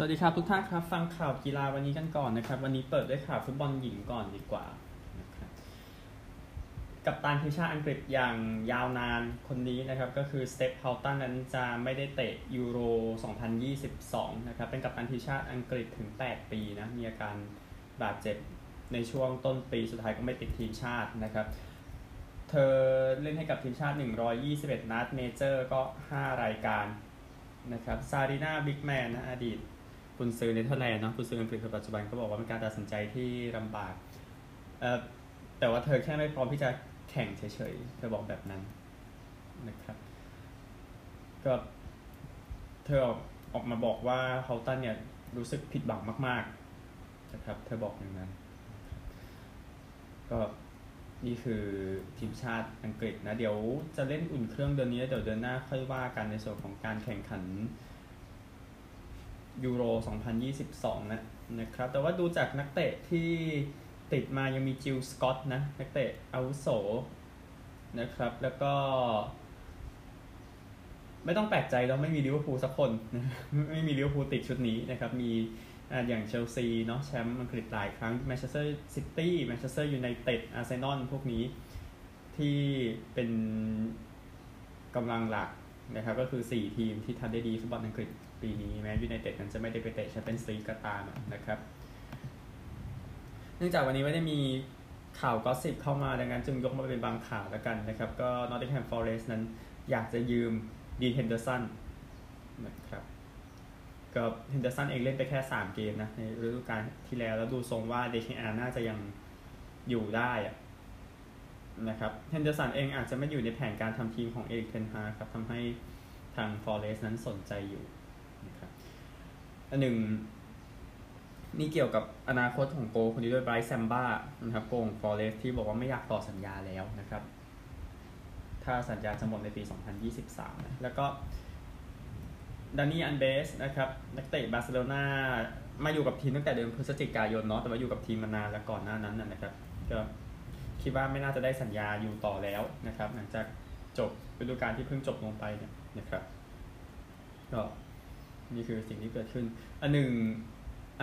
สวัสดีครับทุกท่านครับฟังข่าวกีฬาวันนี้กันก่อนนะครับวันนี้เปิดด้วยข่าวฟุตบอลหญิงก่อนดีกว่านะครับกัปตันทีมชาติอังกฤษอย่างยาวนานคนนี้นะครับก็คือสเตฟฮาวตันนั้นจะไม่ได้เตะยูโร2022นะครับเป็นกัปตันทีมชาติอังกฤษถึง8ปีนะมีอาการบาดเจ็บในช่วงต้นปีสุดท้ายก็ไม่ติดทีมชาตินะครับเธอเล่นให้กับทีมชาติ121นัดเมเจอร์ก็5รายการนะครับซารีนาบิ๊กแมนนะอดีตคุณซื้อเนเธอร์แลนด์เนาะคุณซื้ออังกฤษคนปัจจุบันก็บอกว่าเป็นการตัดสินใจที่ลำบากแต่ว่าเธอแค่ไม่พร้อมที่จะแข่งเฉยๆเธอบอกแบบนั้นนะครับก็เธอออกมาบอกว่าเฮาตันเนี่ยรู้สึกผิดหวังมากๆนะครับเธอบอกอย่างนั้นก็นี่คือทีมชาติอังกฤษนะเดี๋ยวจะเล่นอุ่นเครื่องเดือนนี้เดี๋ยวเดือนหน้าค่อยว่ากันในส่วนของการแข่งขันยูโร2022นะครับแต่ว่าดูจากนักเตะที่ติดมายังมีจิลสกอตนะนักเตะอาวุโสนะครับแล้วก็ไม่ต้องแปลกใจเราไม่มีลิเวอร์พูลสักคนนะไม่มีลิเวอร์พูลติดชุดนี้นะครับมีอย่างเชลซีเนาะแชมป์อังกฤษหลายครั้งแมนเชสเตอร์ซิตี้แมนเชสเตอร์ยูไนเต็ดอาร์เซนอลพวกนี้ที่เป็นกำลังหลักนะครับก็คือ4ทีมที่ทำได้ดีฟุตบอลอังกฤษปีนี้แม้ยูไนเต็ดนั้นจะไม่ได้ไปเตะแชมเปี้ยนส์ลีกก็ตามนะครับเนื่องจากวันนี้ไม่ได้มีข่าวกอสซิปเข้ามาดังนั้นจึงยกมาเป็นบางข่าวแล้วกันนะครับก็นอตติงแฮมฟอเรสต์นั้นอยากจะยืมดีนเฮนเดอร์สันนะครับก็เฮนเดอร์สันเองเล่นไปแค่3เกมนะในฤดูกาลที่แล้วแล้วดูทรงว่าเดคิอาน่าจะยังอยู่ได้นะครับเฮนเดอร์สันเองอาจจะไม่อยู่ในแผนการทำทีมของเอริกเทนฮาครับทำให้ทางฟอเรสต์นั้นสนใจอยู่นะครับนี่เกี่ยวกับอนาคตของโกคนนี้ด้วยไบรท์แซมบ้านะครับโกของฟอเรสต์ที่บอกว่าไม่อยากต่อสัญญาแล้วนะครับถ้าสัญญาจะหมดในปี2023นะแล้วก็ดานี่อันเบสนะครับนักเตะบาร์เซโลนามาอยู่กับทีมตั้งแต่เดือนพฤศจิกายนเนาะแต่ว่าอยู่กับทีมมานานแล้วก่อนหน้านั้นนะครับก็คิดว่าไม่น่าจะได้สัญญาอยู่ต่อแล้วนะครับหลังจากจบฤดูกาลที่เพิ่งจบลงไปเนี่ยนะครับก็นี่คือสิ่งที่เกิดขึ้นอั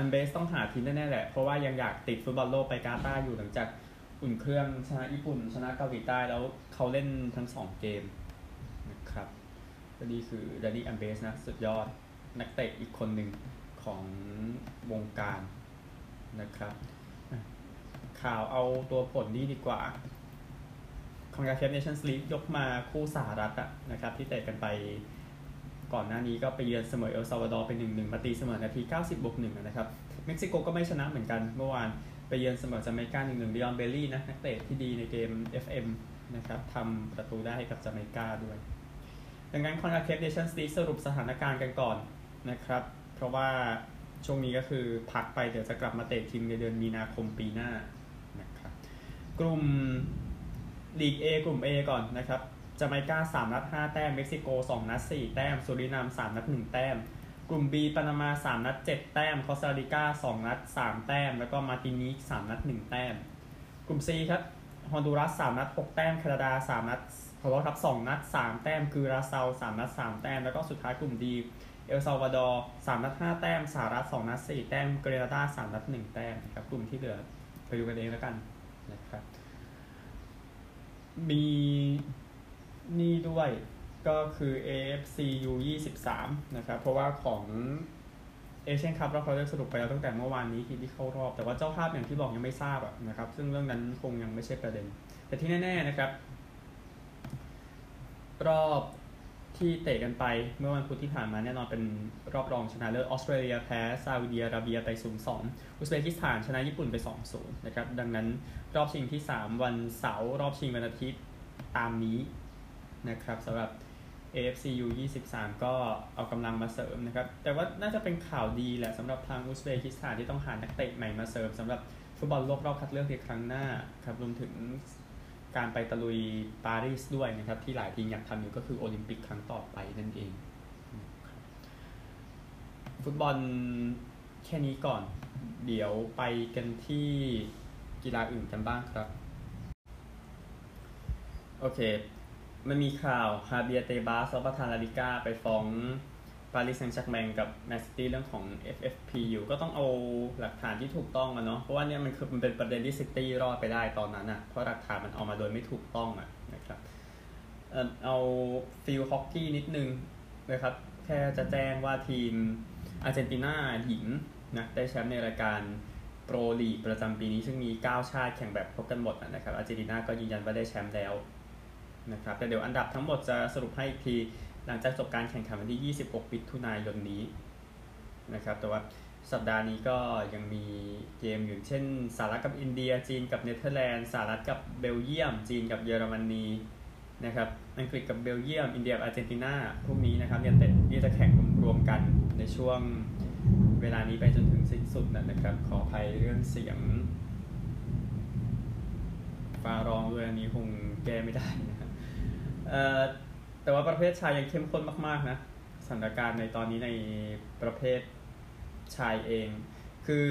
นเบสต้องหาทีมแน่ๆแหละเพราะว่ายังอยากติดฟุตบอลโลกไปกาตาร์อยู่หลังจากอุ่นเครื่องชนะญี่ปุ่นชนะเกาหลีใต้แล้วเขาเล่นทั้ง2เกมนะครับก็นี่คือดานี่อันเบสนะสุดยอดนักเตะอีกคนหนึ่งของวงการนะครับข่าวเอาตัวผลนี่ดีกว่าของการแคปเนชั่นลีกยกมาคู่สหรัฐนะครับที่เตะกันไปก่อนหน้านี้ก็ไปเยือนเสมอเอลซัลวาดอร์เป็น 1-1 มาตีเสมอนาที 90+1 นะครับเม็กซิโกก็ไม่ชนะเหมือนกันเมื่อวานไปเยือนเสมอจาเมกา 1-1 ดิออนเบลลี่นะนักเตะที่ดีในเกม FM นะครับทำประตูได้ให้กับจาเมกาด้วยดังนั้นคอนคาเคฟเนชั่นลีกสรุปสถานการณ์กันก่อนนะครับเพราะว่าช่วงนี้ก็คือพักไปเดี๋ยวจะกลับมาเตะทีมในเดือนมีนาคมปีหน้านะครับกลุ่มลีก A กลุ่ม A ก่อนนะครับจาไมกา3นัด5แต้มเม็กซิโก2นัด4แต้มสุรินาม3นัด1แต้มกลุ่ม B ปานามา3นัด7แต้มคอสตาริกา2นัด3แต้มแล้วก็มาร์ตินีก3นัด1แต้มกลุ่ม C ครับฮอนดูรัส3นัด6แต้มแคนาดา3นัดขอโทษครับ2นัด3แต้มกิราเซา3นัด3แต้มแล้วก็สุดท้ายกลุ่ม D เอลซัลวาดอร์3นัด5แต้มสหรัฐ2นัด4แต้มเกเรนาดา3นัด1แต้มครับกลุ่มที่เหลือไปดูกันเองแล้วกันนะครับมีนี่ด้วยก็คือ AFC U23 นะครับเพราะว่าของเอเชียนคัพเราได้สรุปไปแล้วตั้งแต่เมื่อวานนี้ที่เข้ารอบแต่ว่าเจ้าภาพอย่างที่บอกยังไม่ทราบนะครับซึ่งเรื่องนั้นคงยังไม่ใช่ประเด็นแต่ที่แน่ๆนะครับรอบที่เตะกันไปเมื่อวันพุธที่ผ่านมาแน่นอนเป็นรอบรองชนะเลิศออสเตรเลียแพ้ซาอุดิอาระเบียไป 0-2 อุซเบกิสถานชนะญี่ปุ่นไป 2-0 นะครับดังนั้นรอบชิงที่3วันเสาร์รอบชิงวันอาทิตย์ตามนี้นะครับสำหรับ AFC U23 ก็เอากำลังมาเสริมนะครับแต่ว่าน่าจะเป็นข่าวดีแหละสำหรับทางอุซเบกิสถานที่ต้องหานักเตะใหม่มาเสริมสำหรับฟุตบอลโลกรอบคัดเลือกในครั้งหน้าครับรวมถึงการไปตะลุยปารีสด้วยนะครับที่หลายทีมอยากทำอยู่ก็คือโอลิมปิกครั้งต่อไปนั่นเองฟุตบอลแค่นี้ก่อนเดี๋ยวไปกันที่กีฬาอื่นกันบ้างครับโอเคมันมีข่าวฮาเบียร์ เตบัสประธานลาลิก้าไปฟ้องป ารีสแซงต์แชร์กแมงกับแมนซิตี้เรื่องของ FFP อยู่ก็ต้องเอาหลักฐานที่ถูกต้องอ่ะเนาะเพราะว่าเนี่ยมันเป็นประเด็นที่ซิตี้รอดไปได้ตอนนั้นน่ะเพราะหลักฐานมันออกมาโดยไม่ถูกต้องอ่ะนะครับเอาฟิลฮอกกี้นิดนึงนะครับแค่จะแจ้งว่าทีมอาร์เจนตินาหญิงนะได้แชมป์ในรายการโปรลีกประจำปีนี้ซึ่งมี9ชาติแข่งแบบพบกันหมดนะครับอาร์เจนตินาก็ยืนยันว่าได้แชมป์แล้วนะครับแต่เดี๋ยวอันดับทั้งหมดจะสรุปให้อีกทีหลังจากจบการแข่งขันวันที่26มิถุนายนนี้นะครับแต่ว่าสัปดาห์นี้ก็ยังมีเกมอยู่เช่นสหรัฐกับอินเดียจีนกับเนเธอร์แลนด์สหรัฐกับเบลเยียมจีนกับเยอรมนีนะครับอังกฤษกับเบลเยียมอินเดียกับอาร์เจนตินาพวกนี้นะครับเนี่ยจะแข่งรวมกันในช่วงเวลานี้ไปจนถึงสิ้นสุดนะครับขออภัยเรื่องเสียงฟ้าร้องด้วยอันนี้คงแก้ไม่ได้นะแต่ว่าประเภทชายยังเข้มข้นมากๆนะสถานการณ์ในตอนนี้ในประเภทชายเองคือ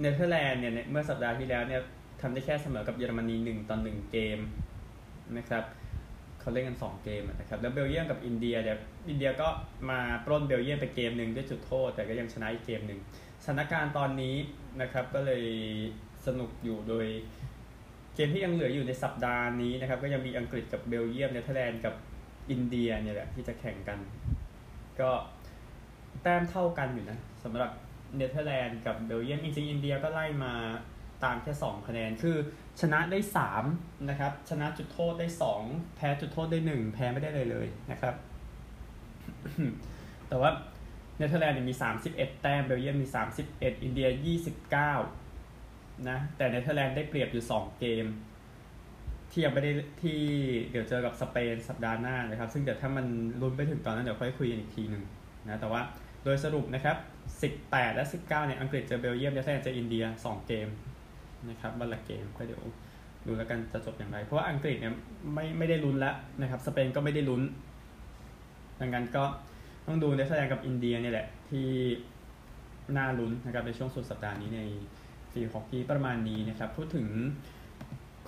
เนเธอร์แลนด์เนี่ยเมื่อสัปดาห์ที่แล้วเนี่ยทำได้แค่เสมอกับเยอรมนี1-1เกมนะครับเขาเล่นกัน2เกมนะครับแล้วเบลเยียมกับอินเดียเนี่ยอินเดียก็มาปล้นเบลเยียมไปเกมนึงด้วยจุดโทษแต่ก็ยังชนะอีกเกมนึงสถานการณ์ตอนนี้นะครับก็เลยสนุกอยู่โดยเกมที่ยังเหลืออยู่ในสัปดาห์นี้นะครับก็ยังมีอังกฤษกับเบลเยียมเนเธอร์แลนด์กับอินเดียเนี่ยแหละที่จะแข่งกันก็แต้มเท่ากันอยู่นะสำหรับเนเธอร์แลนด์กับเบลเยียมจริงๆอินเดียก็ไล่มาตามแค่2คะแนนคือชนะได้3นะครับชนะจุดโทษได้2แพ้จุดโทษได้1แพ้ไม่ได้เลยนะครับ แต่ว่าเนเธอร์แลนด์มี31แต้มเบลเยียมมี31อินเดีย29นะแต่เนเธอร์แลนด์ได้เปรียบอยู่2เกมที่ยังไม่ได้ที่เดี๋ยวเจอกับสเปนสัปดาห์หน้านะครับซึ่งเดี๋ยวถ้ามันลุ้นไปถึงตอนนั้นเดี๋ยวค่อยคุยกันอีกทีนึงนะแต่ว่าโดยสรุปนะครับ18และ19เนี่ยอังกฤษเจอเบลเยียมเนเธอร์แลนด์เจออินเดีย2เกมนะครับวันละเกมก็เดี๋ยวดูแล้วกันจะจบอย่างไรเพราะว่าอังกฤษเนี่ยไม่ได้ลุ้นแล้วนะครับสเปนก็ไม่ได้ลุ้นดังนั้นก็ต้องดูเนเธอร์แลนด์กับอินเดียเนี่ยแหละที่น่าลุ้นนะครับในช่วงสุดสัปดาห์นี้ในฟีลฮอกกี้ประมาณนี้นะครับพูดถึง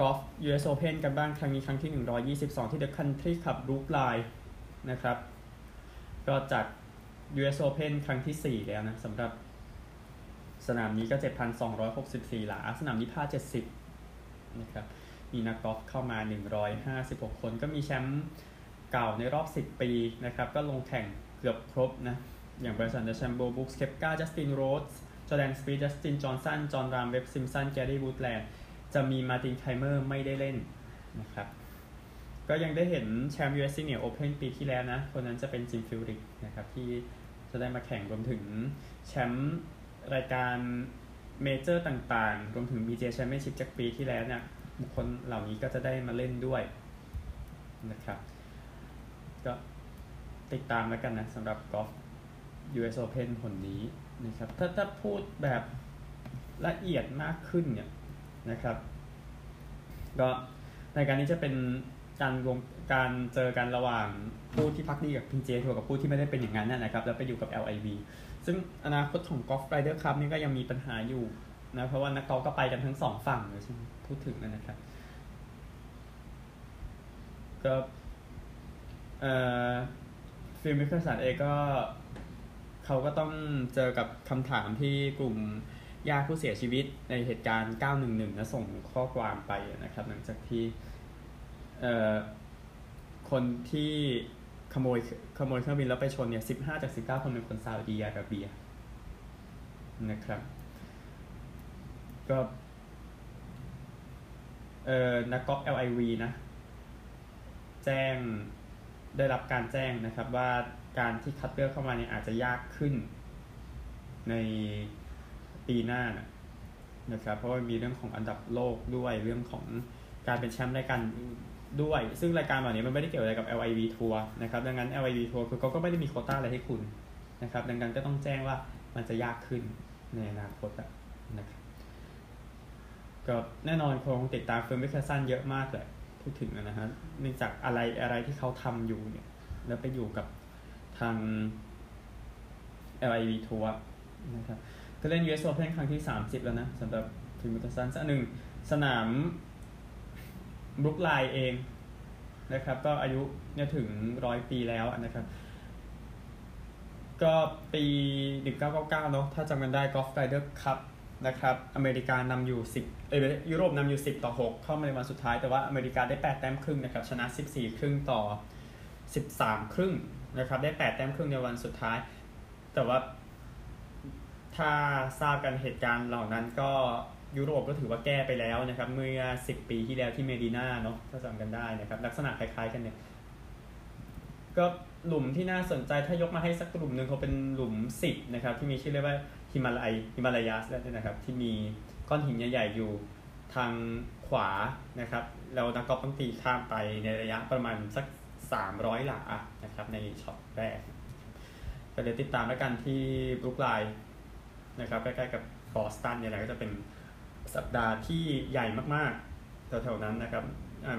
กอล์ฟ US Open กันบ้างครั้งนี้ครั้งที่122ที่ The Country Club รูปลายนะครับก็จัด US Open ครั้งที่4แล้วนะสำหรับสนามนี้ก็ 7,264 หลาสนามนี้ผ้า70นะครับมีนักกอล์ฟเข้ามา156คนก็มีแชมป์เก่าในรอบ10ปีนะครับก็ลงแข่งเกือบครบนะอย่างบริสัน เดชัมโบ บุ๊ค สเคปกา จัสติน โรดส์ จอร์แดน สปีธ จัสติน จอห์นสัน จอห์น ราม เว็บ ซิมสัน แกรี่ วูดแลนด์จะมีมาร์ติน ไคเมอร์ไม่ได้เล่นนะครับก็ยังได้เห็นแชมป์ US Senior Open ปีที่แล้วนะคนนั้นจะเป็นจิม ฟิลริกนะครับที่จะได้มาแข่งรวมถึงแชมป์รายการเมเจอร์ต่างๆรวมถึง PGA Championship จากปีที่แล้วเนี่ยบุคคลเหล่านี้ก็จะได้มาเล่นด้วยนะครับก็ติดตามแล้วกันนะสำหรับกอล์ฟ US Open หนนี้นะครับถ้าพูดแบบละเอียดมากขึ้นเนี่ยนะครับก็รายการนี้จะเป็นการเจอกันระหว่างผู้ที่พักดีกับ PGA Tour กับผู้ที่ไม่ได้เป็นอย่างนั้นนะครับแล้วไปอยู่กับ LIV ซึ่งอนาคตของ Golf Ryder Cup นี่ก็ยังมีปัญหาอยู่นะเพราะว่านักกอล์ฟก็ไปกันทั้ง2ฝั่งเลยใช่ไหมพูดถึงนะครับก็ฟิลมิคสันเองก็เขาก็ต้องเจอกับคำถามที่กลุ่มญาติผู้เสียชีวิตในเหตุการณ์ 911 นะส่งข้อความไปนะครับหลังจากที่คนที่ขโมยเครื่องบินแล้วไปชนเนี่ย15จาก19คนเป็นคนซาอุดิอาระเบียนะครับก็นักกอล์ฟ LIV นะแจ้งได้รับการแจ้งนะครับว่าการที่คัดเลือกเข้ามาเนี่ยอาจจะยากขึ้นในปีหน้านะครับเพราะว่ามีเรื่องของอันดับโลกด้วยเรื่องของการเป็นแชมป์รายการด้วยซึ่งรายการแบบนี้มันไม่ได้เกี่ยวอะไรกับ LIV Tour นะครับดังนั้น LIV Tour คือเขาก็ไม่ได้มีโควต้าอะไรให้คุณนะครับดังนั้นก็ต้องแจ้งว่ามันจะยากขึ้นในอนาคตนะครับก็แน่นอนคงติดตามเฟิร์มวิคสั้นเยอะมากเลยพูดถึงนะฮะเนื่องจากอะไรที่เขาทำอยู่เนี่ยแล้วไปอยู่กับทาง LIV Tour นะครับก็เล่น US Open ครั้งที่30แล้วนะสำหรับฟิลมิคสันหนึ่งสนามบรุกไลน์เองนะครับก็อายุเนี่ยถึง100ปีแล้วนะครับ ก็ปี1999เนาะถ้าจำกันได้ Golf Ryder Cup นะครับอเมริกานำอยู่10ยุโรปนำอยู่10-6เข้ามาในวันสุดท้ายแต่ว่าอเมริกาได้8แต้มครึ่งนะครับชนะ14ครึ่งต่อ13ครึ่งนะครับได้8แต้มครึ่งในวันสุดท้ายแต่ว่าถ้าทราบกันเหตุการณ์เหล่านั้นก็ยุโรปก็ถือว่าแก้ไปแล้วนะครับเมื่อ10ปีที่แล้วที่เมดิน่าเนาะถ้าจำกันได้นะครับลักษณะคล้ายๆกันเนี่ยก็หลุมที่น่าสนใจถ้ายกมาให้สักหลุมนึงเขาเป็นหลุม10นะครับที่มีชื่อเรียกว่าฮิมาลายัสนะครับที่มีก้อนหินใหญ่ๆอยู่ทางขวานะครับแล้วนักกอล์ฟต้องตีข้ามไปในระยะประมาณสัก300หลานะครับในช็อตแรกก็เดี๋ยวติดตามแล้วกันที่บรุกไลน์นะครับใกล้ๆกับบอสตันเนี่ยแหละก็จะเป็นสัปดาห์ที่ใหญ่มากๆแถวๆนั้นนะครับ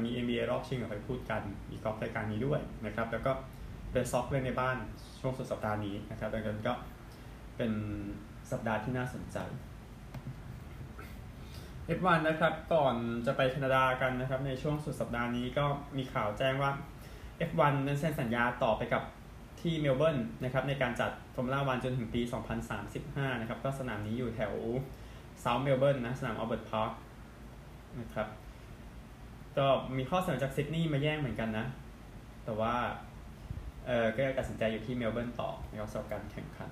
มี NBA รอบชิงเอาไปพูดกันมีกอล์ฟรายการนี้ด้วยนะครับแล้วก็เป็นซ็อกเล่นในบ้านช่วงสุดสัปดาห์นี้นะครับดังนั้นก็เป็นสัปดาห์ที่น่าสนใจ F1 นะครับก่อนจะไปแคนาดากันนะครับในช่วงสุดสัปดาห์นี้ก็มีข่าวแจ้งว่า F1 นั้นเซ็นสัญญาต่อไปกับที่เมลเบิร์นนะครับในการจัดฟอร์มูล่า1จนถึงปี2035นะครับก็สนามนี้อยู่แถวเซาท์เมลเบิร์นนะสนามอัลเบิร์ตพาร์คนะครับก็มีข้อเสนอจากซิดนีย์มาแย่งเหมือนกันนะแต่ว่าก็ตัดสินใจอยู่ที่เมลเบิร์นต่อในการสอบการแข่งขัน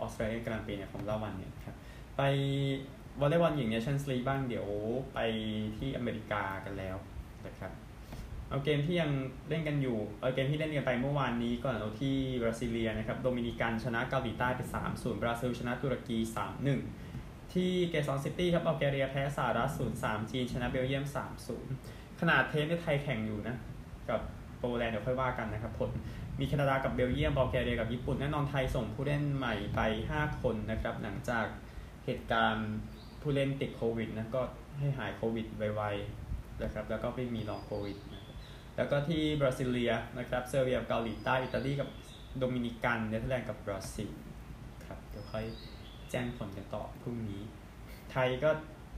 ออสเตรเลียนกลางปีเนี่ยของเราวันเนี่ยครับไปวอลเลย์บอลหญิงเนี่ยเชนส์ลีบ้างเดี๋ยวไปที่อเมริกากันแล้วนะครับเอาเกมที่ยังเล่นกันอยู่เอาเกมที่เล่นกันไปเมื่อวานนี้ก่อนเอาที่บราซิเลียนะครับโดมินิกันชนะเกาหลีใต้ไป 3-0 บราซิลชนะตุรกี 3-1 ที่เกซอนซิตี้ครับอัลแกเรียแพ้สหรัฐ 0-3 จีนชนะเบลเยียม 3-0 ขนาดเทปในไทยแข่งอยู่นะกับโปแลนด์เดี๋ยวค่อยว่ากันนะครับผลมีแคนาดากับเบลเยียมบัลแกเรียกับญี่ปุ่นแน่นอนไทยส่งผู้เล่นใหม่ไป5คนนะครับหลังจากเหตุการณ์ผู้เล่นติดโควิดนะก็ให้หายโควิดไวๆนะครับแล้วก็ไม่มีลองโควิดนะแล้วก็ที่บราซิเลียนะครับเซอร์เบียกับเกาหลีใต้อิตาลีกับโดมินิกันเนเธอร์แลนด์กับบราซิลครับเดี๋ยวค่อยแจ้งผลกันต่อพรุ่งนี้ไทยก็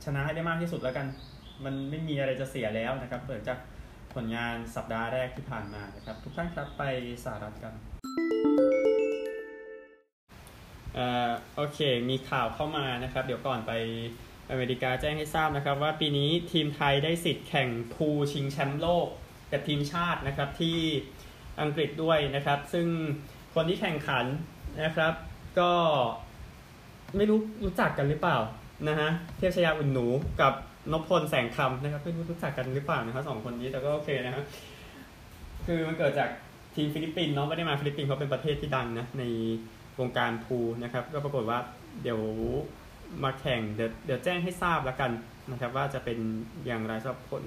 ชนะให้ได้มากที่สุดแล้วกันมันไม่มีอะไรจะเสียแล้วนะครับเปิดจากผลงานสัปดาห์แรกที่ผ่านมานะครับทุกท่านครับไปสหรัฐกันโอเคมีข่าวเข้ามานะครับเดี๋ยวก่อนไปอเมริกาแจ้งให้ทราบนะครับว่าปีนี้ทีมไทยได้สิทธิ์แข่งพูลชิงแชมป์โลกกับทีมชาตินะครับที่อังกฤษด้วยนะครับซึ่งคนที่แข่งขันนะครับก็ไม่รู้จักกันหรือเปล่านะฮะเทพชยาอุ่นหนูกับนพพลแสงคำนะครับไม่รู้จักกันหรือเปล่านะครับสองคนนี้แต่ก็โอเคนะครับคือมันเกิดจากทีมฟิลิปปินส์เนาะไม่ได้มาฟิลิปปินส์เขาเป็นประเทศที่ดังนะในวงการพูลนะครับก็ปรากฏว่าเดี๋ยวมาแข่งเดี๋ยวแจ้งให้ทราบแล้วกันนะครับว่าจะเป็นอย่างไรสำหรับผล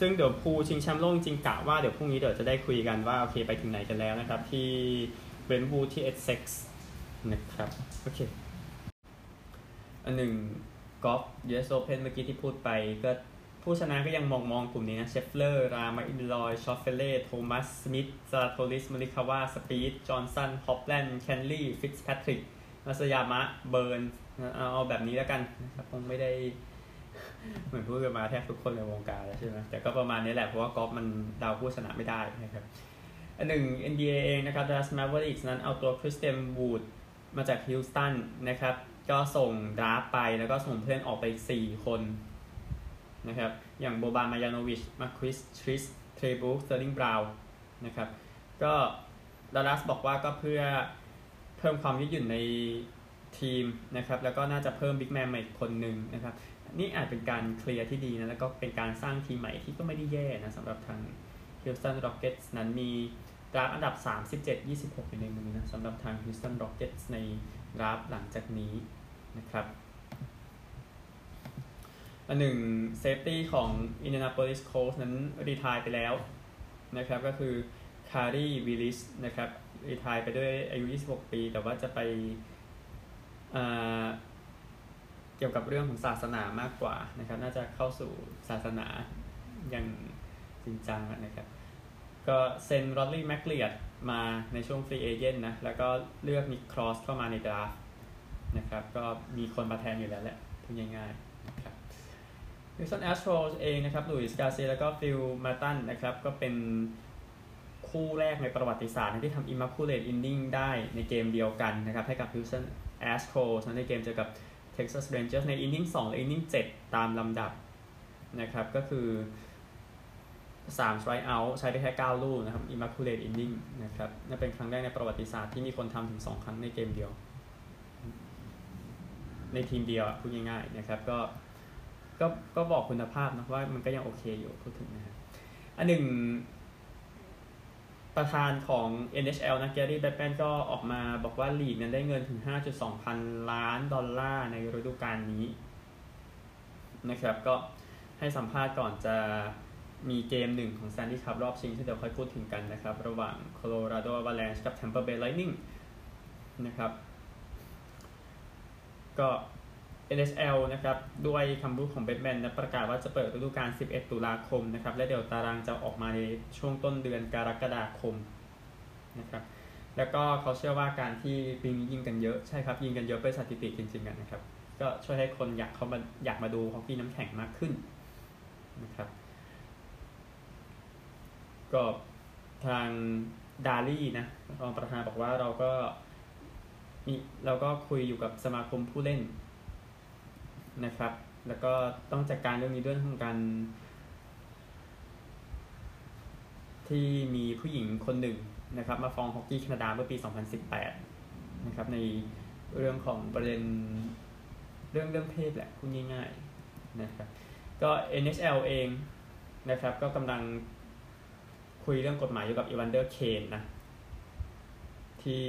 ซึ่งเดี๋ยวพูลชิงแชมป์โลกจริงกะว่าเดี๋ยวพรุ่งนี้เดี๋ยวจะได้คุยกันว่าโอเคไปถึงไหนกันแล้วนะครับที่เบรนท์วูดที่เอสเซ็กซ์นะครับโอเคอันหนึ่งกอล์ฟ US Open เมื่อกี้ที่พูดไปก็ผู้ชนะก็ยังมองกลุ่มนี้นะเชฟเลอร์รามาอินลอยชอฟเฟเล่โทมัสสมิธซาโทริสมริคาวาสปีดจอห์นสันฮอปแลนด์แคนลี่ฟิตซ์แพทริกมัสยามะเบิร์นเอาแบบนี้แล้วกันนะครับคงไม่ได้เหมือนพูดกันมาแทบทุกคนในวงการแล้วใช่ไหมแต่ก็ประมาณนี้แหละเพราะว่ากอล์ฟมันเดาผู้ชนะไม่ได้นะครับอันหนึ่ง NBA เองนะครับดัลลัสแมเวอริคส์นั้นเอาตัวคริสเตียนวูดมาจากฮิลสตันนะครับก็ส่งดราฟไปแล้วก็ส่งเพื่อนออกไป4คนนะครับอย่างโบบานมายานอวิชมาควิสทริสเทรบูคสเตอร์ลิงบราวน์นะครับก็ดัลลัสบอกว่าก็เพื่อเพิ่มความยืดหยุ่นในทีมนะครับแล้วก็น่าจะเพิ่มบิ๊กแมนใหม่อีกคนหนึ่งนะครับนี่อาจเป็นการเคลียร์ที่ดีนะแล้วก็เป็นการสร้างทีมใหม่ที่ก็ไม่ได้แย่นะสำหรับทาง Houston Rockets นั้นมีดราฟอันดับ37 26อยู่ในมือนะสำหรับทาง Houston Rockets ในดราฟหลังจากนี้นะครับอันหนึ่งเซฟตี้ของ Indianapolis Colts นั้นรีไทร์ไปแล้วนะครับก็คือคารีวิลลิสนะครับรีไทร์ไปด้วยอายุ26ปีแต่ว่าจะไปเกี่ยวกับเรื่องของศาสนามากกว่านะครับน่าจะเข้าสู่ศาสนาอย่างจริงจังนะครับก็เซ็นรอดลี่แมคเลียดมาในช่วงฟรีเอเจนต์นะแล้วก็เลือกนิคครอสเข้ามาในดราฟนะครับก็มีคนมาแทนอยู่แล้วแหละพูดง่ายๆนะครับ Houston Astros เองนะครับหลุยส์กาเซียแล้วก็ฟิลมาตันนะครับก็เป็นค คู่แรกในประวัติศาสตร์ที่ทำ Immaculate Inning ได้ในเกมเดียวกันนะครับให้กับ Houston Astros ในเกมเจอกับ Texas Rangers ในอินนิ่ง2และอินนิ่ง7ตามลำดับนะครับก็คือ3 strike out ใช้ได้แค่9ลูกนะครับ Immaculate Inning นะครับนั่นเป็นครั้งแรกในประวัติศาสตร์ที่มีคนทำถึง2ครั้งในเกมเดียวในทีมเดียวพูดง่ายๆนะครับก็บอกคุณภาพนะว่ามันก็ยังโอเคอยู่พูดถึงนะครับอันหนึ่งประธานของ NHL นะแกรี่แบทแมนก็ออกมาบอกว่าลีกนั้นได้เงินถึง 5.2 พันล้านดอลลาร์ในฤดูกาลนี้นะครับก็ให้สัมภาษณ์ก่อนจะมีเกมหนึ่งของ Stanley Cup รอบชิงที่เดี๋ยวค่อยพูดถึงกันนะครับระหว่าง Colorado Avalanche กับ Tampa Bay Lightning นะครับก็ NHL นะครับด้วยคำพูดของแบทแมนนะประกาศว่าจะเปิดฤดูกาล11ตุลาคมนะครับและเดี๋ยวตารางจะออกมาในช่วงต้นเดือนกรกฎาคมนะครับแล้วก็เขาเชื่อว่าการที่ปีนี้ยิงกันเยอะใช่ครับยิงกันเยอะเป็นสถิติจริงๆนะครับก็ช่วยให้คนอยากมาดูฮอกกี้น้ำแข็งมากขึ้นนะครับก็ทางดารี่นะรองประธานบอกว่าเราก็คุยอยู่กับสมาคมผู้เล่นนะครับแล้วก็ต้องจัดการเรื่องนี้ด้วยของการที่มีผู้หญิงคนหนึ่งนะครับมาฟ้องฮอกกี้แคนาดาเมื่อปี2018นะครับในเรื่องของประเด็นเรื่องเพศแหละพูดง่ายๆนะครับก็ NHL เองนะครับก็กำลังคุยเรื่องกฎหมายอยู่กับอีวานเดอร์เคนนะที่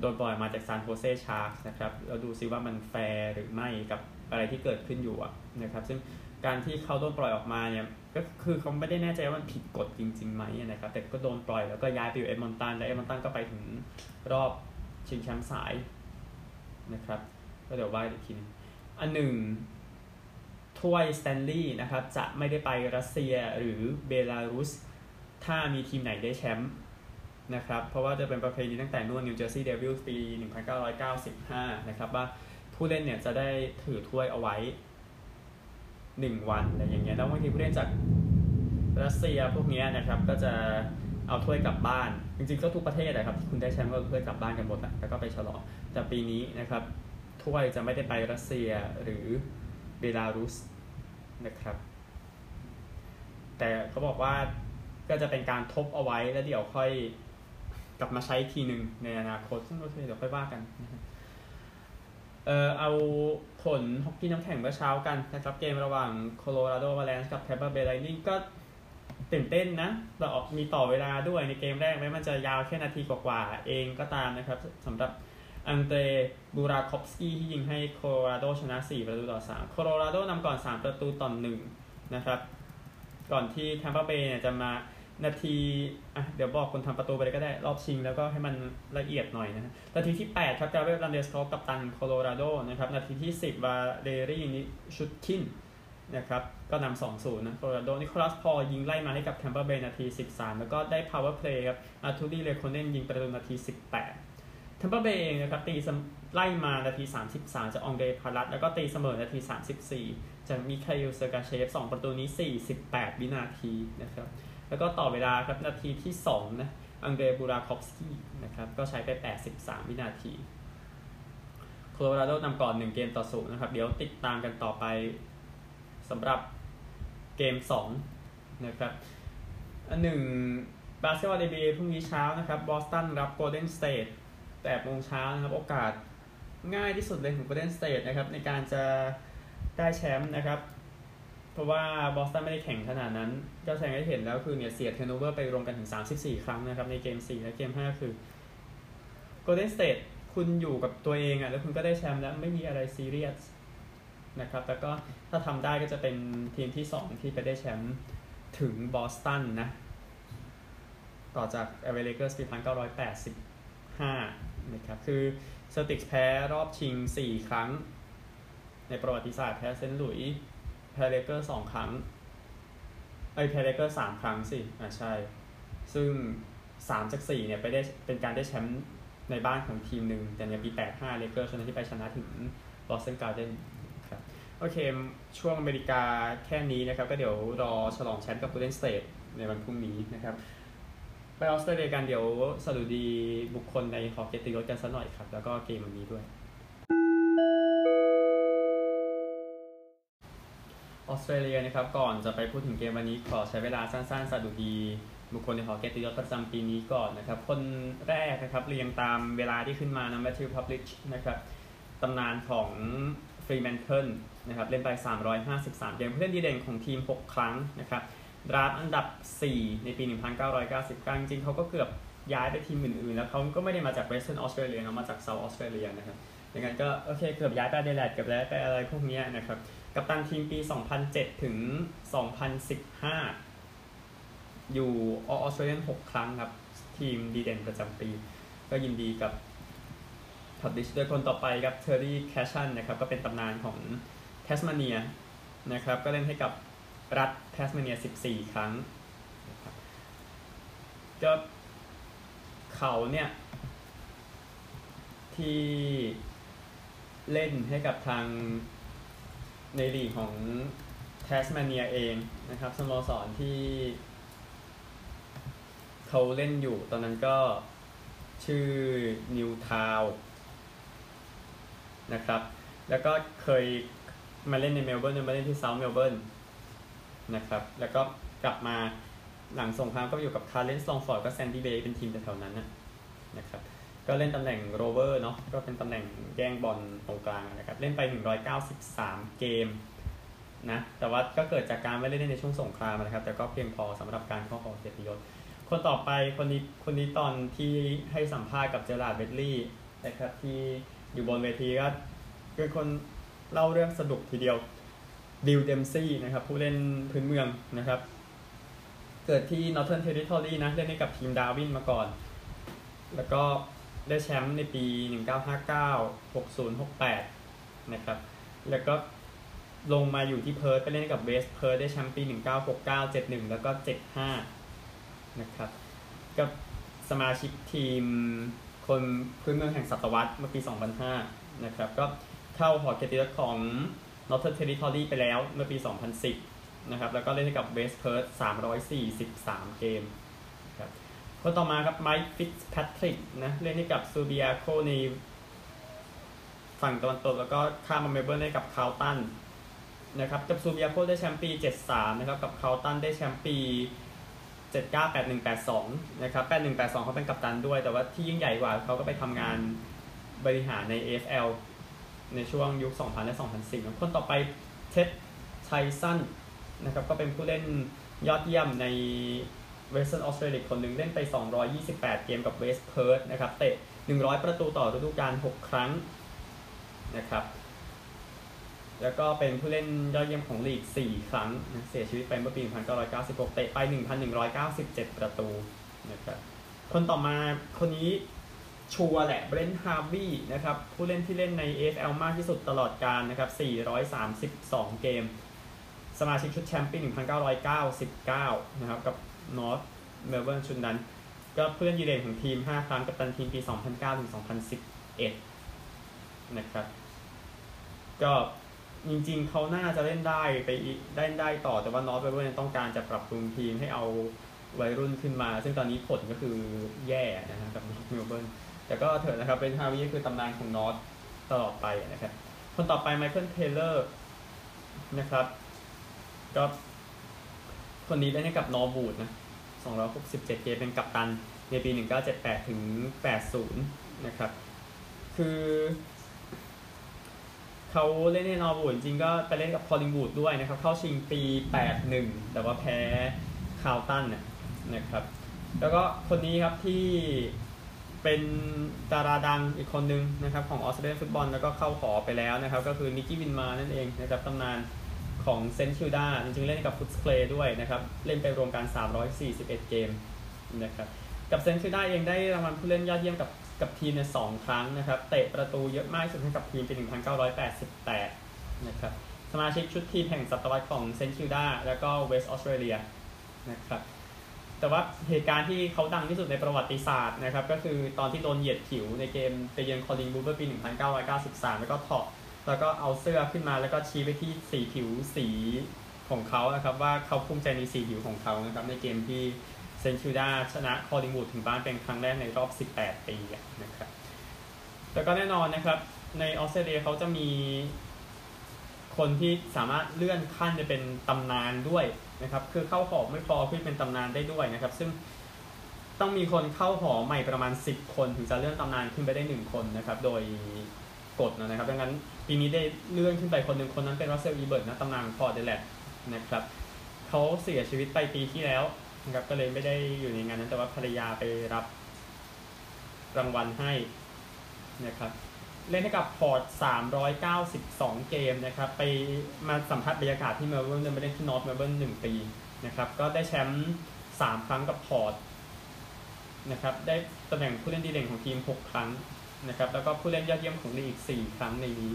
โดนปล่อยมาจากซานโฮเซชาร์กส์นะครับเราดูซิว่ามันแฟร์หรือไม่กับอะไรที่เกิดขึ้นอยู่นะครับซึ่งการที่เขาโดนปล่อยออกมาเนี่ยก็คือเขาไม่ได้แน่ใจว่ามันผิดกฎจริงๆไหมนะครับแต่ก็โดนปล่อยแล้วก็ย้ายไปอยู่เอดมอนตันและเอดมอนตันก็ไปถึงรอบชิงแชมป์สายนะครับก็เดี๋ยวว่าอีกทีนึงอันหนึ่งถ้วยสแตนลีย์นะครับจะไม่ได้ไปรัสเซียหรือเบลารุสถ้ามีทีมไหนได้แชมป์นะครับเพราะว่าจะเป็นประเพณีตั้งแต่นู่นนิวเจอร์ซีย์เดวิลส์ปี1995นะครับว่าผู้เล่นเนี่ยจะได้ถือถ้วยเอาไว้1วันอะไรอย่างเงี้ยแล้วบางทีผู้เล่นจากรัสเซียพวกเนี้ยนะครับก็จะเอาถ้วยกลับบ้านจริงๆก็ทุกประเทศนะครับที่คุณได้แชมป์ก็ถ้วยกลับบ้านกันหมดแล้วก็ไปฉลองแต่ปีนี้นะครับถ้วยจะไม่ได้ไปรัสเซียหรือเบลารุสนะครับแต่เขาบอกว่าก็จะเป็นการทบเอาไว้แล้วเดี๋ยวค่อยกลับมาใช้ทีหนึ่งในอนาคตซึ่งเดี๋ยวค่อยว่ากันเอาผลฮอกกี้น้ำแข็งเมื่อเช้ากันนะครับเกมระหว่าง Colorado Avalanche กับ Tampa Bay Lightning ก็ตื่นเต้นนะเรามีต่อเวลาด้วยในเกมแรกแม้มันจะยาวแค่นาทีกว่าๆเองก็ตามนะครับสำหรับอังเดรบูราคอฟสกี้ที่ยิงให้ Colorado ชนะ4-3 Colorado นำก่อน3-1นะครับก่อนที่ Tampa Bay เนี่ยจะมานาทีเดี๋ยวบอกคนทำประตูไปเลยก็ได้รอบชิงแล้วก็ให้มันละเอียดหน่อยนะนาทีที่8ครับกาเบรียล ลันเดสคอฟกัปตันโคโลราโดนะครับนาทีที่10วาเลรี่ นิชุตคินนะครับก็นำ 2-0 นะโคโลราโดนิโคลัสพอลยิงไล่มาให้กับ Tampa Bay นาที13แล้วก็ได้ power play ครับอาร์ตูรี่ เรโคเน่นยิงประตูนาที18 Tampa Bay นะครับตีไล่มานาที33จากองเดพารัตแล้วก็ตีเสมอนาที34จากมิคาอิล เซอร์กาเชฟ2ประตูนี้48วินาทีนะครับแล้วก็ต่อเวลาครับนาทีที่2นะอังเดรบูราคอฟสกี้นะครับก็ใช้ไป83วินาทีโคโลราโดนำก่อน11-0นะครับเดี๋ยวติดตามกันต่อไปสำหรับเกม2นะครับอัน1บาสเกตบอล NBA พรุ่งนี้เช้านะครับบอสตันรับโกลเด้นสเตท8:00 น.นะครับโอกาสง่ายที่สุดเลยของ Golden State นะครับในการจะได้แชมป์นะครับเพราะว่าบอสตันไม่ได้แข่งขนาดนั้นก็แสดงให้เห็นแล้วคือเนี่ยเสียเทอร์โนเวอร์ไปรวมกันถึง34ครั้งนะครับในเกม4และเกม5คือ Golden State คุณอยู่กับตัวเองอ่ะแล้วคุณก็ได้แชมป์แล้วไม่มีอะไรซีเรียสนะครับแล้วก็ถ้าทำได้ก็จะเป็นทีมที่2ที่ไปได้แชมป์ถึงบอสตันนะต่อจาก LA Lakers 1985นะครับคือเซลติกส์แพ้รอบชิง4ครั้งในประวัติศาสตร์แพ้เซนต์หลุยส์แพ้เลเกอร์2ครั้งแพ้เลเกอร์3ครั้งสิใช่ซึ่ง3จาก4เนี่ยไปได้เป็นการได้แชมป์ในบ้านของทีมหนึ่งแต่ในปี85เลเกอร์ชนะที่ไปชนะถึงบอสตันการ์เด้นครับโอเคช่วงอเมริกาแค่นี้นะครับก็เดี๋ยวรอฉลองแชมป์กับโกลเด้นสเตทในวันพรุ่งนี้นะครับ ไปออสเตรเลียกันเดี๋ยวสรุปดีบุคคลในขอเกียรติยศกันสักหน่อยครับแล้วก็เกมวันนี้ด้วยออสเตรเลียนะครับก่อนจะไปพูดถึงเกมวันนี้ขอใช้เวลาสั้นๆสรุปดีบุคคลในขอเกียรติยศประจำปีนี้ก่อนนะครับคนแรกนะครับเรียงตามเวลาที่ขึ้นมานะแมทธิว พับลิชนะครับตำนานของฟรีแมนเทิลนะครับเล่นไป353เกมผู้เล่นดีเด่นของทีม6ครั้งนะครับราฟอันดับ4ในปี1999จริงๆเขาก็เกือบย้ายไปทีมอื่นๆแล้วเขาก็ไม่ได้มาจาก Western Australia นะมาจาก South Australia นะครับดังนั้นก็โอเคเกือบย้ายไปเดลแลดเกือบย้ายไปอะไรพวกนี้นะครับกัปตันทีมปี2007ถึง2015อยู่ All Australian 6 ครั้งครับทีมดีเด่นประจำปีก็ยินดีกับทับดิชด้วยคนต่อไปครับเทอร์รี่แคชชันนะครับก็เป็นตำนานของแทสมาเนียนะครับก็เล่นให้กับรัฐแทสเมเนีย14ครั้งก็เขาเนี่ยที่เล่นให้กับทางในลีกของแทสเมเนียเองนะครับสโมสรที่เขาเล่นอยู่ตอนนั้นก็ชื่อนิวทาวน์นะครับแล้วก็เคยมาเล่นในเมลเบิร์นมาเล่นที่เซาท์เมลเบิร์นนะครับแล้วก็กลับมาหลังสงครามก็อยู่กับคาร์เลนส์ลองฟอร์ดก็แซนดี้เบย์เป็นทีมแถวๆนั้นนะครับก็เล่นตำแหน่งโรเวอร์เนาะก็เป็นตำแหน่งแย่งบอลตรงกลางนะครับเล่นไป193เกมนะแต่ว่าก็เกิดจากการไม่เล่นในช่วงสงครามนะครับแต่ก็เพียงพอสำหรับการเข้าของเกียรติยศคนต่อไปคนนี้ตอนที่ให้สัมภาษณ์กับเจอราร์ด เวดลี่นะครับที่อยู่บนเวทีก็เป็นคนเล่าเรื่องสนุกทีเดียวบิลเดมซี่นะครับผู้เล่นพื้นเมืองนะครับเกิดที่ Northern Territory นะเล่นให้กับทีมดาร์วินมาก่อนแล้วก็ได้แชมป์ในปี1959 60 68นะครับแล้วก็ลงมาอยู่ที่เพิร์ธไปเล่นกับเวสต์เพิร์ธได้แชมป์ปี1969 71แล้วก็75นะครับกับสมาชิกทีมคนพื้นเมืองแห่งศตวรรษเมื่อปี2005นะครับก็เข้าหอเกียรติยศของNorthern Territory ไปแล้วเมื่อปี2010นะครับแล้วก็เล่นให้กับ West Perth 343 เกมครับคนต่อมาครับ Mike Fitzpatrick นะเล่นให้กับ Subiaco ในฝั่งตะวันตกแล้วก็ข้ามมาเมลเบิร์นให้กับ Carlton นะครับกับ Subiaco ได้แชมป์ปี73นะครับกับ Carlton ได้แชมป์ปี79 81 82นะครับ81 82เขาเป็นกัปตันด้วยแต่ว่าที่ยิ่งใหญ่กว่าเขาก็ไปทำงานบริหารใน AFLในช่วงยุค 2000 และ 2004 คนต่อไปเท็ด ไทสันนะครับก็เป็นผู้เล่นยอดเยี่ยมใน Western Australia คนหนึ่งเล่นไป228เกมกับ West Perth นะครับเตะ100ประตูต่อฤดูกาล6ครั้งนะครับแล้วก็เป็นผู้เล่นยอดเยี่ยมของลีก4ครั้งนะเสียชีวิตไปเมื่อปี 1996 เตะไป 1,197 ประตูนะครับคนต่อมาคนนี้ชัวร์แหละเบรนท์ฮาร์วีย์นะครับผู้เล่นที่เล่นใน AFL มากที่สุดตลอดกาลนะครับ432เกมสมาชิกชุดแชมป์ปี1999นะครับกับนอร์ทเมลเบิร์นชุดนั้นก็เพื่อนดีเด่นของทีม5ครั้งกัปตันทีมปี2009ถึง2011นะครับก็จริงๆเขาน่าจะเล่นได้ไปได้ต่อแต่ว่านอร์ทเมลเบิร์นต้องการจะปรับปรุงทีมให้เอาวัยรุ่นขึ้นมาซึ่งตอนนี้ผลก็คือแย่นะครับกับนอร์ทเมลเบิร์นแต่ก็เถอะนะครับเป็นฮาวิคือตำนานของนอร์ทตลอดไปนะครับคนต่อไปไมเคิลเทเลอร์นะครับก็คนนี้ได้ให้กับนอร์วูดนะ267เกมเป็นกัปตันในปี1978ถึง80นะครับคือเขาเล่นในนอร์วูดจริงก็ไปเล่นกับคอลลิงวูดด้วยนะครับเข้าชิงปี81แต่ว่าแพ้คาร์ลตันนะครับแล้วก็คนนี้ครับที่เป็นดาราดังอีกคนนึงนะครับของออสเตรเลียนฟุตบอลแล้วก็เข้าขอไปแล้วนะครับก็คือนิกกี้วินมานั่นเองนะครับตำนานของเซนต์คิลด้าจริงๆเล่นกับฟุตส์เพลย์ด้วยนะครับเล่นไปรวมกัน341เกมนะครับกับเซนต์คิลด้าเองได้รางวัลผู้เล่นยอดเยี่ยมกับทีมใน2ครั้งนะครับเตะประตูเยอะมากสุดให้กับทีมเป็น1988นะครับสมาชิกชุดทีมแห่งศตวรรษของเซนต์คิลด้าแล้วก็เวสต์ออสเตรเลียนะครับแต่ว่าเหตุการณ์ที่เขาดังที่สุดในประวัติศาสตร์นะครับก็คือตอนที่โดนเหยียดผิวในเกมไปเยือนคอลลิงวูดเมื่อปี1993แล้วก็ถอดแล้วก็เอาเสื้อขึ้นมาแล้วก็ชี้ไปที่สีผิวสีของเขานะครับว่าเขาภูมิใจในสีผิวของเขานะครับในเกมที่ เซนต์คิลดาชนะคอลลิงวูดถึงบ้านเป็นครั้งแรกในรอบ18 ปีนะครับแล้วก็แน่นอนนะครับในออสเตรเลียเขาจะมีคนที่สามารถเลื่อนขั้นจะเป็นตำนานด้วยนะครับคือเข้าหอไม่พอขึ้นเป็นตำนานได้ด้วยนะครับซึ่งต้องมีคนเข้าหอใหม่ประมาณ10 คนถึงจะเลื่อนตำนานขึ้นไปได้1 คนนะครับโดยกฎนะครับดังนั้นปีนี้ได้เลื่อนขึ้นไปคนหนึ่งคนนั้นเป็นรัสเซลอีเบิร์ตนะตำนานพอร์ตเดแลดนะครับเขาเสียชีวิตไปปีที่แล้วนะครับก็เลยไม่ได้อยู่ในงานนั้นแต่ว่าภรรยาไปรับรางวัลให้นะครับเล่นให้กับพอร์ต392 เกมนะครับไปมาสัมผัสบรรยากาศที่เมลเบิร์นไปเล่นที่นอร์ทเมลเบิร์น1 ปีนะครับก็ได้แชมป์3 ครั้งกับพอร์ตนะครับได้ตำแหน่งผู้เล่นดีเด่นของทีม6 ครั้งนะครับแล้วก็ผู้เล่นยอดเยี่ยมของลีกอีก4 ครั้งในนี้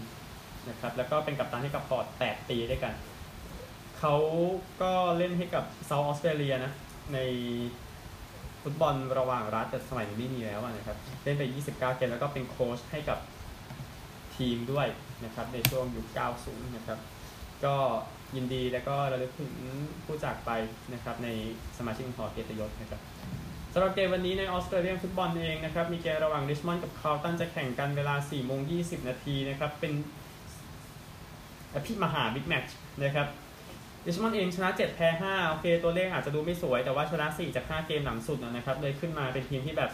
นะครับแล้วก็เป็นกัปตันให้กับพอร์ต8 ปีด้วยกันเขาก็เล่นให้กับเซาท์ออสเตรเลียนะในฟุตบอลระหว่างรัฐแต่สมัยนี้ไม่มีแล้วนะครับเล่นไป29 เกมแล้วก็เป็นโค้ชให้กับทีมด้วยนะครับในช่วงยุค 90 นะครับก็ยินดีแล้วก็ระลึกถึงผู้จากไปนะครับในสมาชิกหอเกียรติยศนะครับสำหรับเกมวันนี้ในออสเตรเลียนฟุตบอลเองนะครับมีเกมระหว่างริชมอนด์กับคาร์ลตันจะแข่งกันเวลา 4:20 น.นะครับเป็นอภิมหาบิ๊กแมตช์นะครับริชมอนด์เองชนะ7 แพ้ 5โอเคตัวเลขอาจจะดูไม่สวยแต่ว่าชนะ4 จาก 5 เกมหลังสุดนะครับเลยขึ้นมาเป็นทีมที่แบบ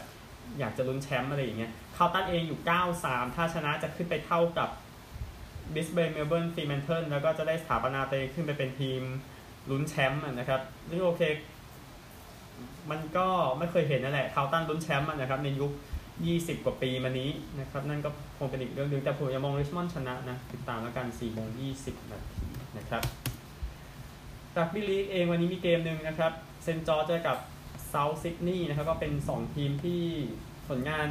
อยากจะลุ้นแชมป์อะไรอย่างเงี้ยคาร์ลตันเองอยู่ 9-3 ถ้าชนะจะขึ้นไปเท่ากับบิสเบย์เมลเบิร์นฟรีแมนเทิลแล้วก็จะได้สถาปนาตัวเองขึ้นไปเป็นทีมลุ้นแชมป์นะครับนี่โอเคมันก็ไม่เคยเห็นนั่นแหละคาร์ลตันลุ้นแชมป์นะครับในยุค20 กว่าปีมานี้นะครับนั่นก็คงเป็นอีกเรื่องนึงแต่ผมยังมองริชมอนด์ชนะนะติดตามแล้วกัน 4:20 น.นะครับรักบี้ลีกเองวันนี้มีเกมนึงนะครับเซนต์จอร์จเจอกับเซาท์ซิดนีย์นะครับก็เป็น2 ทีมที่ผลงาน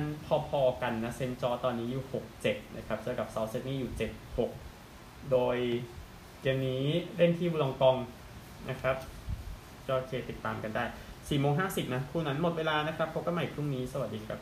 พอๆกันนะเซนต์จอร์จตอนนี้อยู่ 6-7 นะครับเจอกับเซาท์ซิดนีย์อยู่ 7-6 โดยเกมนี้เล่นที่บูลองกองนะครับจอร์จติดตามกันได้ 4:50 น.นะคู่นั้นหมดเวลานะครับพบกันใหม่พรุ่งนี้สวัสดีครับ